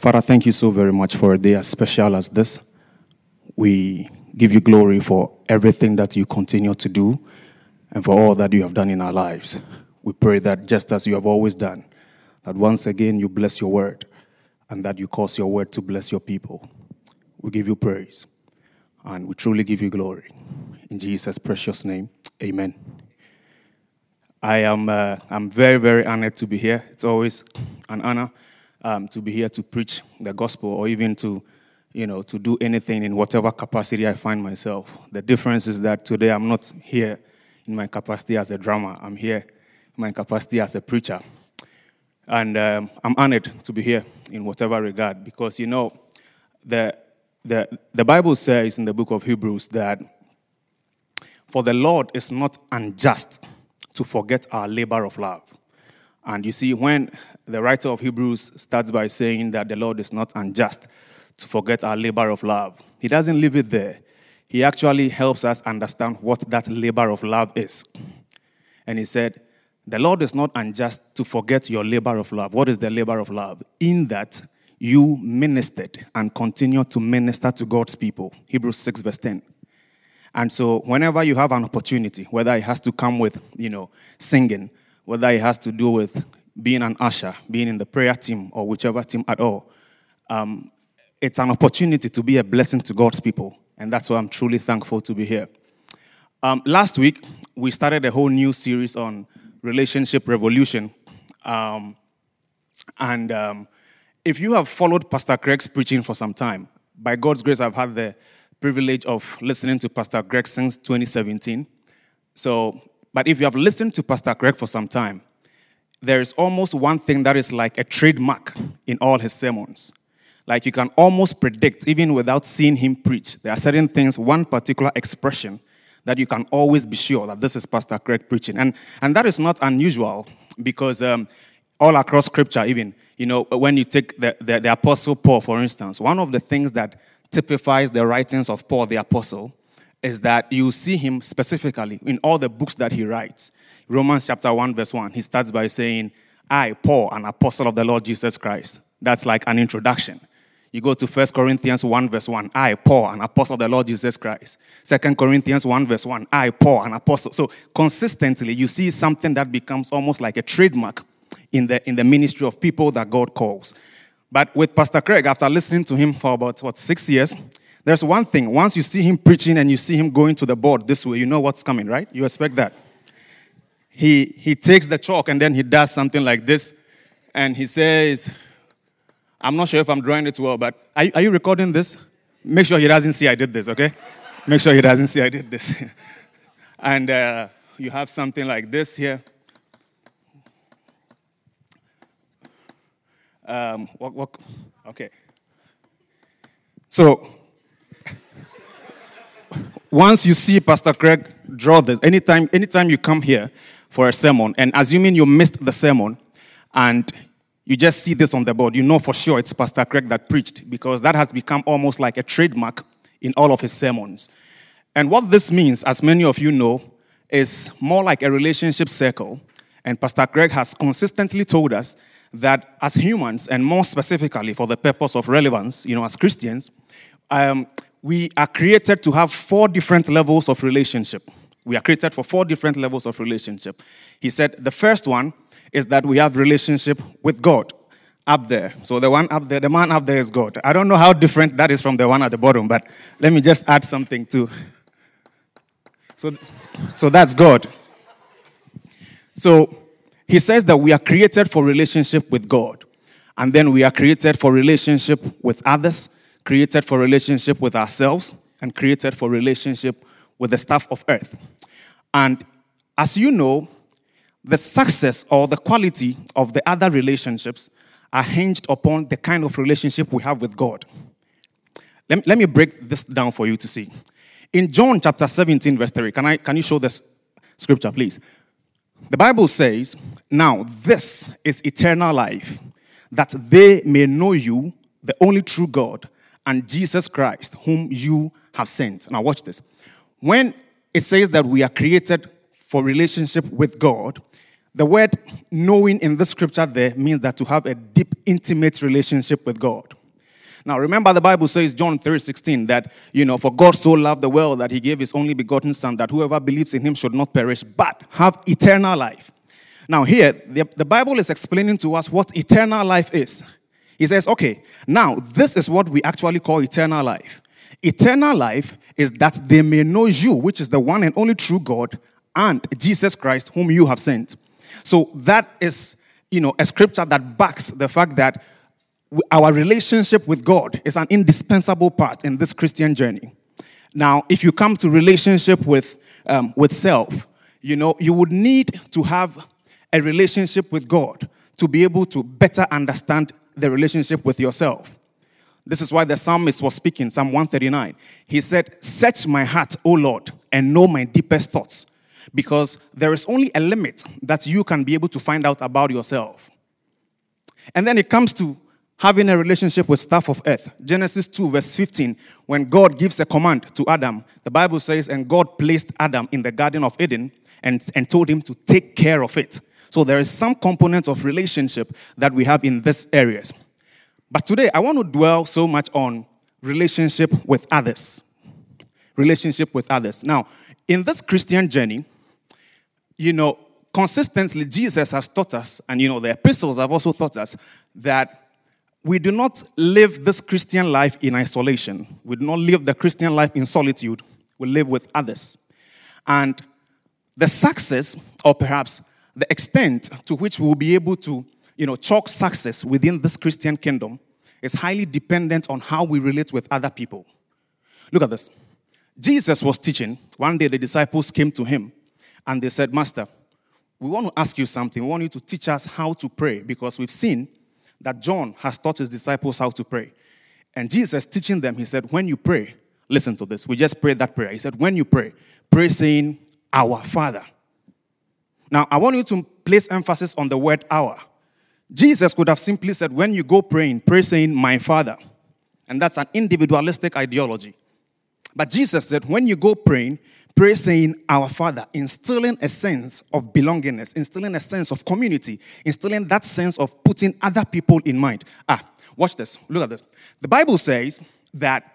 Father, thank you so very much for a day as special as this. We give you glory for everything that you continue to do and for all that you have done in our lives. We pray that just as you have always done, that once again you bless your word and that you cause your word to bless your people. We give you praise and we truly give you glory. In Jesus' precious name, amen. I'm very, very honored to be here. It's always an honor to be here to preach the gospel or even to, to do anything in whatever capacity I find myself. The difference is that today I'm not here in my capacity as a drummer. I'm here in my capacity as a preacher. And I'm honored to be here in whatever regard because, the Bible says in the book of Hebrews that for the Lord is not unjust to forget our labor of love. And you see, when the writer of Hebrews starts by saying that the Lord is not unjust to forget our labor of love, he doesn't leave it there. He actually helps us understand what that labor of love is. And he said, the Lord is not unjust to forget your labor of love. What is the labor of love? In that you ministered and continue to minister to God's people. Hebrews 6 verse 10. And so whenever you have an opportunity, whether it has to come with, singing, whether it has to do with being an usher, being in the prayer team or whichever team at all, it's an opportunity to be a blessing to God's people. And that's why I'm truly thankful to be here. Last week, we started a whole new series on relationship revolution. If you have followed Pastor Greg's preaching for some time, by God's grace, I've had the privilege of listening to Pastor Greg since 2017. But if you have listened to Pastor Greg for some time, there is almost one thing that is like a trademark in all his sermons. Like you can almost predict, even without seeing him preach, there are certain things, one particular expression that you can always be sure that this is Pastor Greg preaching. And that is not unusual because all across Scripture even, when you take the Apostle Paul, for instance, one of the things that typifies the writings of Paul the Apostle is that you see him specifically in all the books that he writes. Romans chapter 1 verse 1, he starts by saying, I, Paul, an apostle of the Lord Jesus Christ. That's like an introduction. You go to 1 Corinthians 1 verse 1, I, Paul, an apostle of the Lord Jesus Christ. 2 Corinthians 1 verse 1, I, Paul, an apostle. So consistently you see something that becomes almost like a trademark in the ministry of people that God calls. But with Pastor Craig, after listening to him for about, 6 years, there's one thing. Once you see him preaching and you see him going to the board this way, you know what's coming, right? You expect that. He takes the chalk and then he does something like this. And he says, I'm not sure if I'm drawing it well, but are you recording this? Make sure he doesn't see I did this, okay? Make sure he doesn't see I did this. And you have something like this here. Okay. So, once you see Pastor Craig draw this, anytime you come here for a sermon, and assuming you missed the sermon, and you just see this on the board, you know for sure it's Pastor Craig that preached, because that has become almost like a trademark in all of his sermons. And what this means, as many of you know, is more like a relationship circle, and Pastor Craig has consistently told us that as humans, and more specifically for the purpose of relevance, as Christians, we are created to have 4 different levels of relationship. We are created for 4 different levels of relationship. He said the first one is that we have relationship with God up there. So the one up there, the man up there is God. I don't know how different that is from the one at the bottom, but let me just add something too. So that's God. So he says that we are created for relationship with God. And then we are created for relationship with others, created for relationship with ourselves, and created for relationship with the stuff of earth. And as you know, the success or the quality of the other relationships are hinged upon the kind of relationship we have with God. Let me break this down for you to see. In John chapter 17, verse 3, can you show this scripture, please? The Bible says, now this is eternal life, that they may know you, the only true God, and Jesus Christ, whom you have sent. Now watch this. When it says that we are created for relationship with God, The word knowing in this scripture there means that to have a deep, intimate relationship with God. Now, remember the Bible says, John 3:16, that, for God so loved the world that he gave his only begotten son, that whoever believes in him should not perish, but have eternal life. Now, here, the Bible is explaining to us what eternal life is. He says, okay, now, this is what we actually call eternal life. Eternal life is that they may know you, which is the one and only true God, and Jesus Christ, whom you have sent. So that is, a scripture that backs the fact that our relationship with God is an indispensable part in this Christian journey. Now, if you come to relationship with self, you would need to have a relationship with God to be able to better understand the relationship with yourself. This is why the psalmist was speaking, Psalm 139. He said, "Search my heart, O Lord, and know my deepest thoughts," because there is only a limit that you can be able to find out about yourself. And then it comes to having a relationship with stuff of earth. Genesis 2, verse 15, when God gives a command to Adam, the Bible says, and God placed Adam in the Garden of Eden and told him to take care of it. So there is some component of relationship that we have in these areas. But today, I want to dwell so much on relationship with others. Relationship with others. Now, in this Christian journey, consistently Jesus has taught us, and the epistles have also taught us, that we do not live this Christian life in isolation. We do not live the Christian life in solitude. We live with others. And the success, or perhaps the extent to which we will be able to, chalk success within this Christian kingdom is highly dependent on how we relate with other people. Look at this. Jesus was teaching. One day the disciples came to him and they said, "Master, we want to ask you something. We want you to teach us how to pray, because we've seen that John has taught his disciples how to pray." And Jesus teaching them, he said, when you pray, listen to this. We just prayed that prayer. He said, when you pray, pray saying, "Our Father." Now, I want you to place emphasis on the word "our." Jesus could have simply said, when you go praying, pray saying, "My Father." And that's an individualistic ideology. But Jesus said, when you go praying, pray saying, "Our Father," instilling a sense of belongingness, instilling a sense of community, instilling that sense of putting other people in mind. Watch this. Look at this. The Bible says that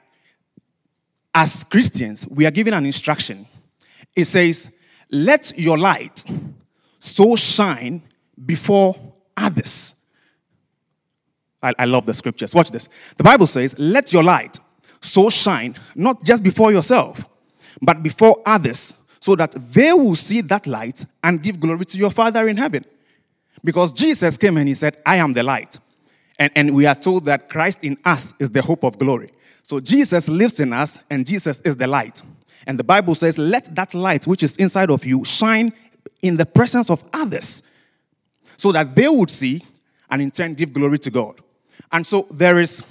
as Christians, we are given an instruction. It says, "Let your light so shine before others." I love the scriptures. Watch this. The Bible says, "Let your light so shine," not just before yourself, but before others, so that they will see that light and give glory to your Father in heaven. Because Jesus came and he said, "I am the light." And we are told that Christ in us is the hope of glory. So Jesus lives in us and Jesus is the light. And the Bible says, let that light which is inside of you shine in the presence of others, so that they would see and in turn give glory to God. And so there is,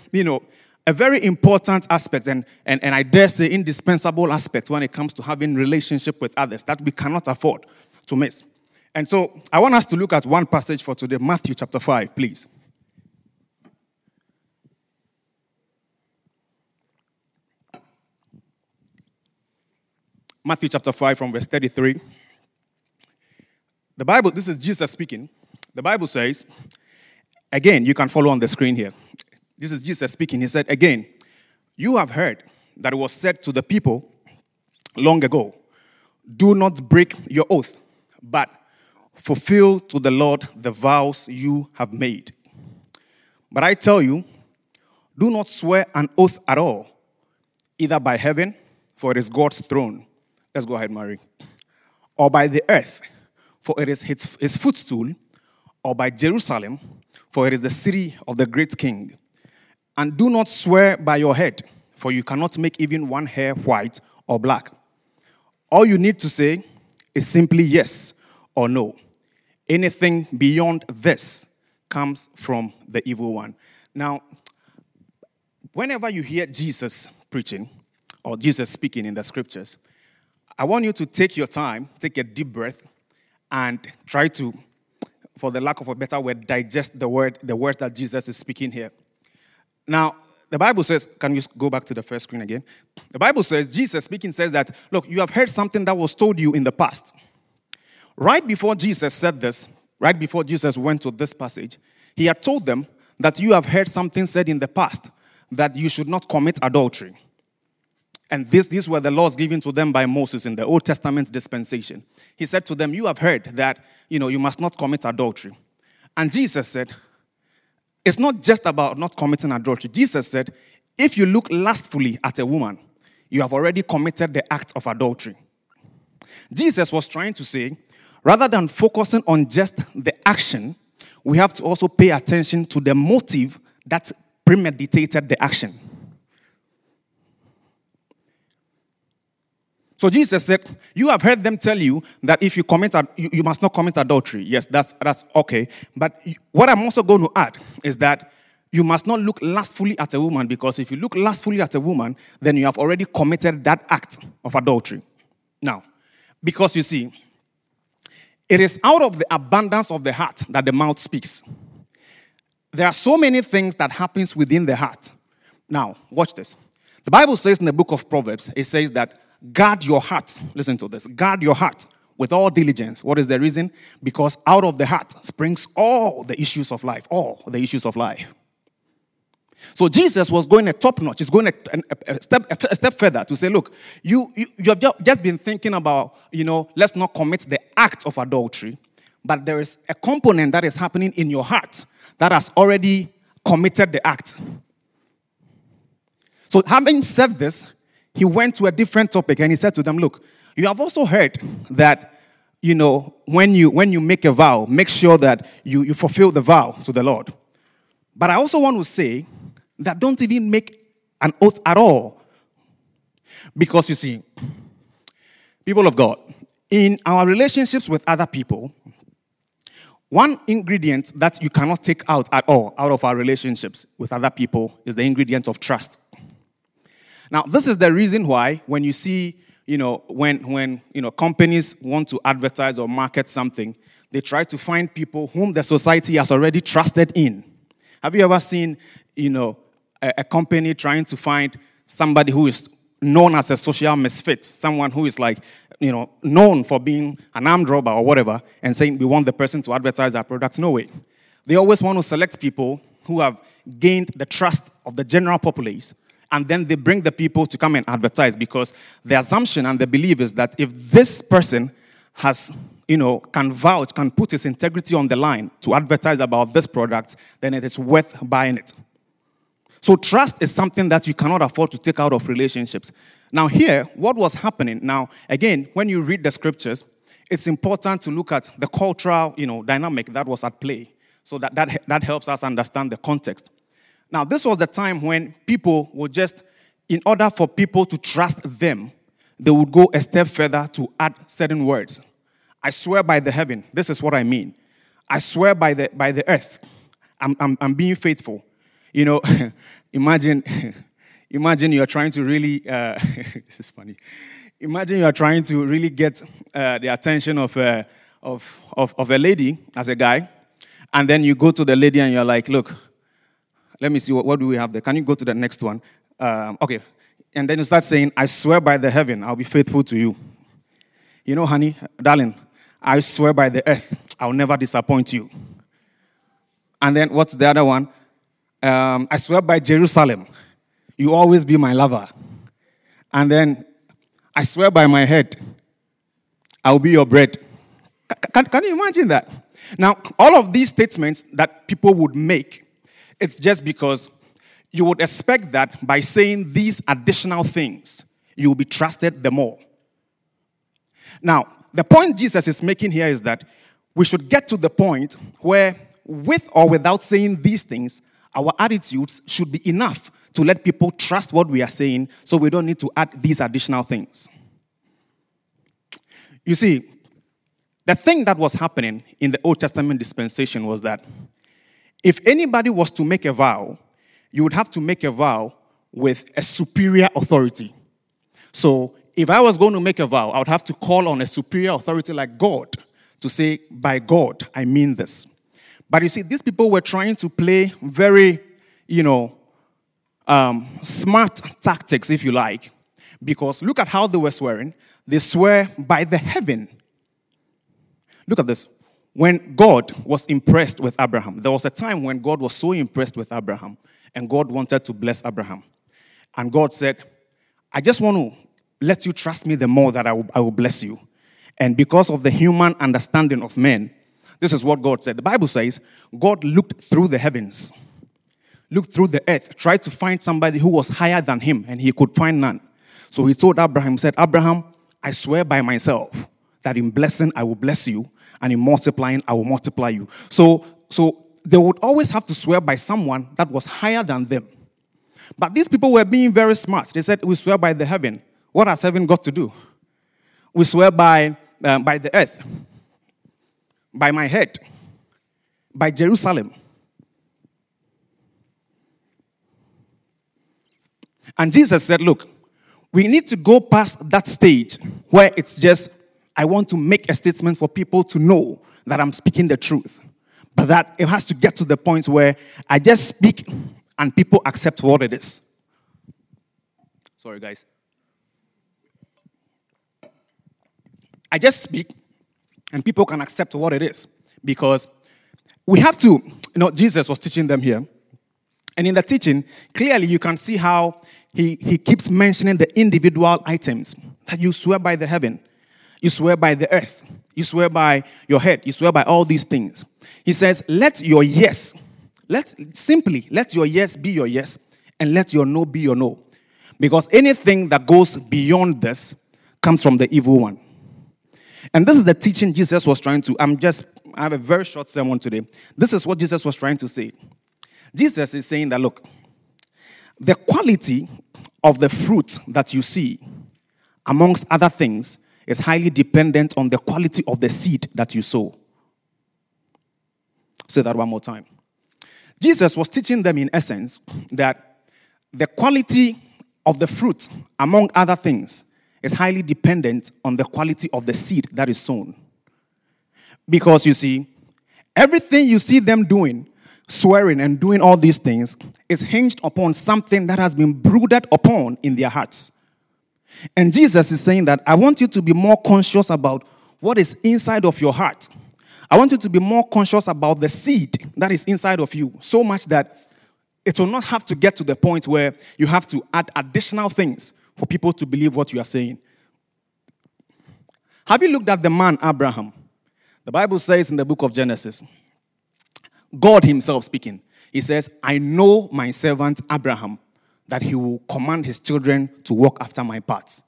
a very important aspect and I dare say indispensable aspect when it comes to having relationship with others that we cannot afford to miss. And so I want us to look at one passage for today, Matthew chapter 5, please. Matthew chapter 5 from verse 33. The Bible, this is Jesus speaking. The Bible says, again, you can follow on the screen here. This is Jesus speaking. He said, again, "You have heard that it was said to the people long ago, 'Do not break your oath, but fulfill to the Lord the vows you have made.' But I tell you, do not swear an oath at all, either by heaven, for it is God's throne." Let's go ahead, Mary. "Or by the earth, for it is his footstool, or by Jerusalem, for it is the city of the great king. And do not swear by your head, for you cannot make even one hair white or black. All you need to say is simply yes or no. Anything beyond this comes from the evil one." Now, whenever you hear Jesus preaching or Jesus speaking in the scriptures, I want you to take your time, take a deep breath, and try to, for the lack of a better word, digest the words that Jesus is speaking here. Now, the Bible says, can you go back to the first screen again? The Bible says, Jesus speaking says that, look, you have heard something that was told you in the past. Right before Jesus said this, right before Jesus went to this passage, he had told them that you have heard something said in the past that you should not commit adultery. And these were the laws given to them by Moses in the Old Testament dispensation. He said to them, you have heard that, you must not commit adultery. And Jesus said, it's not just about not committing adultery. Jesus said, if you look lustfully at a woman, you have already committed the act of adultery. Jesus was trying to say, rather than focusing on just the action, we have to also pay attention to the motive that premeditated the action. So Jesus said, you have heard them tell you that if you commit, you must not commit adultery. Yes, that's okay. But what I'm also going to add is that you must not look lustfully at a woman, because if you look lustfully at a woman, then you have already committed that act of adultery. Now, because you see, it is out of the abundance of the heart that the mouth speaks. There are so many things that happens within the heart. Now, watch this. The Bible says in the book of Proverbs, it says that guard your heart. Listen to this. Guard your heart with all diligence. What is the reason? Because out of the heart springs all the issues of life. All the issues of life. So Jesus was going a top notch. He's going a step further to say, look, you have just been thinking about, let's not commit the act of adultery. But there is a component that is happening in your heart that has already committed the act. So having said this, he went to a different topic and he said to them, look, you have also heard that, when you make a vow, make sure that you fulfill the vow to the Lord. But I also want to say that don't even make an oath at all. Because you see, people of God, in our relationships with other people, one ingredient that you cannot take out at all out of our relationships with other people is the ingredient of trust. Now, this is the reason why when you see, when companies want to advertise or market something, they try to find people whom the society has already trusted in. Have you ever seen, a company trying to find somebody who is known as a social misfit, someone who is like, known for being an armed robber or whatever, and saying we want the person to advertise our product? No way. They always want to select people who have gained the trust of the general populace, and then they bring the people to come and advertise, because the assumption and the belief is that if this person has, can vouch, can put his integrity on the line to advertise about this product, then it is worth buying it. So trust is something that you cannot afford to take out of relationships. Now here, what was happening? Now, again, when you read the scriptures, it's important to look at the cultural, dynamic that was at play, so that helps us understand the context. Now, this was the time when people would in order for people to trust them, they would go a step further to add certain words. I swear by the heaven, this is what I mean. I swear by the earth, I'm being faithful. Imagine you are trying to really. This is funny. Imagine you are trying to really get the attention of a lady as a guy, and then you go to the lady and you are like, look, let me see what do we have there. Can you go to the next one? Okay, and then you start saying, I swear by the heaven, I'll be faithful to you. Honey, darling, I swear by the earth, I'll never disappoint you. And then what's the other one? I swear by Jerusalem, you always be my lover. And then, I swear by my head, I'll be your bread. Can you imagine that? Now, all of these statements that people would make, it's just because you would expect that by saying these additional things, you will be trusted the more. Now, the point Jesus is making here is that we should get to the point where, with or without saying these things, our attitudes should be enough to let people trust what we are saying, so we don't need to add these additional things. You see, the thing that was happening in the Old Testament dispensation was that if anybody was to make a vow, you would have to make a vow with a superior authority. So, if I was going to make a vow, I would have to call on a superior authority like God to say, by God, I mean this. But you see, these people were trying to play very, smart tactics, if you like. Because look at how they were swearing. They swear by the heaven. Look at this. When God was impressed with Abraham, there was a time when God was so impressed with Abraham, and God wanted to bless Abraham. And God said, I just want to let you trust me the more that I will bless you. And because of the human understanding of men, this is what God said. The Bible says, God looked through the heavens, looked through the earth, tried to find somebody who was higher than him, and he could find none. So he told Abraham, he said, Abraham, I swear by myself that in blessing I will bless you, and in multiplying I will multiply you. So they would always have to swear by someone that was higher than them. But these people were being very smart. They said, we swear by the heaven. What has heaven got to do? We swear by the earth, by my head, by Jerusalem. And Jesus said, look, we need to go past that stage where it's just, I want to make a statement for people to know that I'm speaking the truth. But that it has to get to the point where I just speak and people accept what it is. Sorry, guys. I just speak and people can accept what it is. Because we have to, Jesus was teaching them here. And in the teaching, clearly you can see how he keeps mentioning the individual items. That you swear by the heaven. You swear by the earth. You swear by your head. You swear by all these things. He says, let your yes, let your yes be your yes, and let your no be your no. Because anything that goes beyond this comes from the evil one. And this is the teaching Jesus was trying to, I have a very short sermon today. This is what Jesus was trying to say. Jesus is saying that, look, the quality of the fruit that you see, amongst other things, is highly dependent on the quality of the seed that you sow. Say that one more time. Jesus was teaching them, in essence, that the quality of the fruit, among other things, is highly dependent on the quality of the seed that is sown. Because, you see, everything you see them doing, swearing and doing all these things, is hinged upon something that has been brooded upon in their hearts. And Jesus is saying that I want you to be more conscious about what is inside of your heart. I want you to be more conscious about the seed that is inside of you, so much that it will not have to get to the point where you have to add additional things for people to believe what you are saying. Have you looked at the man Abraham? The Bible says in the book of Genesis, God himself speaking, he says, I know my servant Abraham, that he will command his children to walk after my path.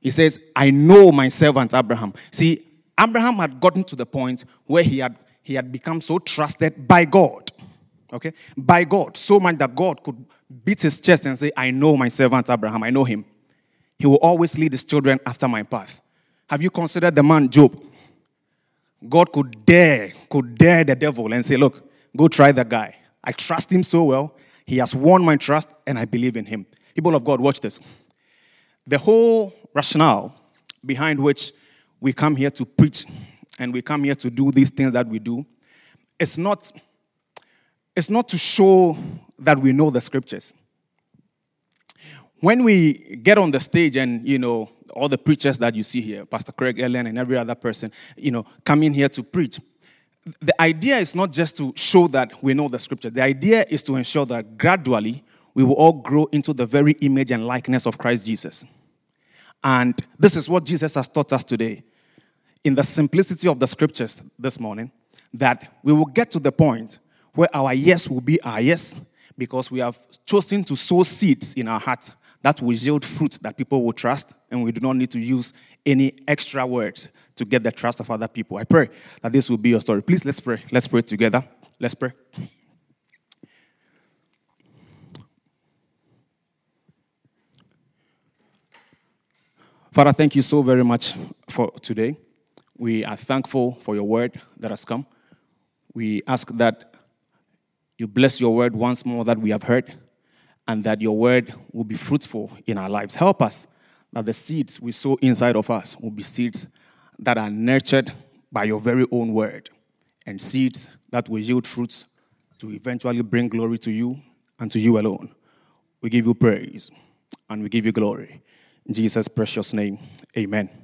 He says, I know my servant Abraham. See, Abraham had gotten to the point where he had become so trusted by God. Okay? By God. So much that God could beat his chest and say, I know my servant Abraham. I know him. He will always lead his children after my path. Have you considered the man Job? God could dare the devil and say, look, go try that guy. I trust him so well. He has won my trust, and I believe in him. People of God, watch this. The whole rationale behind which we come here to preach and we come here to do these things that we do, it's not to show that we know the scriptures. When we get on the stage and, all the preachers that you see here, Pastor Craig Ellen and every other person, come in here to preach, the idea is not just to show that we know the scripture. The idea is to ensure that gradually we will all grow into the very image and likeness of Christ Jesus. And this is what Jesus has taught us today in the simplicity of the scriptures this morning, that we will get to the point where our yes will be our yes because we have chosen to sow seeds in our hearts that will yield fruit that people will trust, and we do not need to use any extra words to get the trust of other people. I pray that this will be your story. Please, let's pray. Let's pray together. Let's pray. Father, thank you so very much for today. We are thankful for your word that has come. We ask that you bless your word once more that we have heard, and that your word will be fruitful in our lives. Help us that the seeds we sow inside of us will be seeds that are nurtured by your very own word, and seeds that will yield fruits to eventually bring glory to you and to you alone. We give you praise and we give you glory. In Jesus' precious name, amen.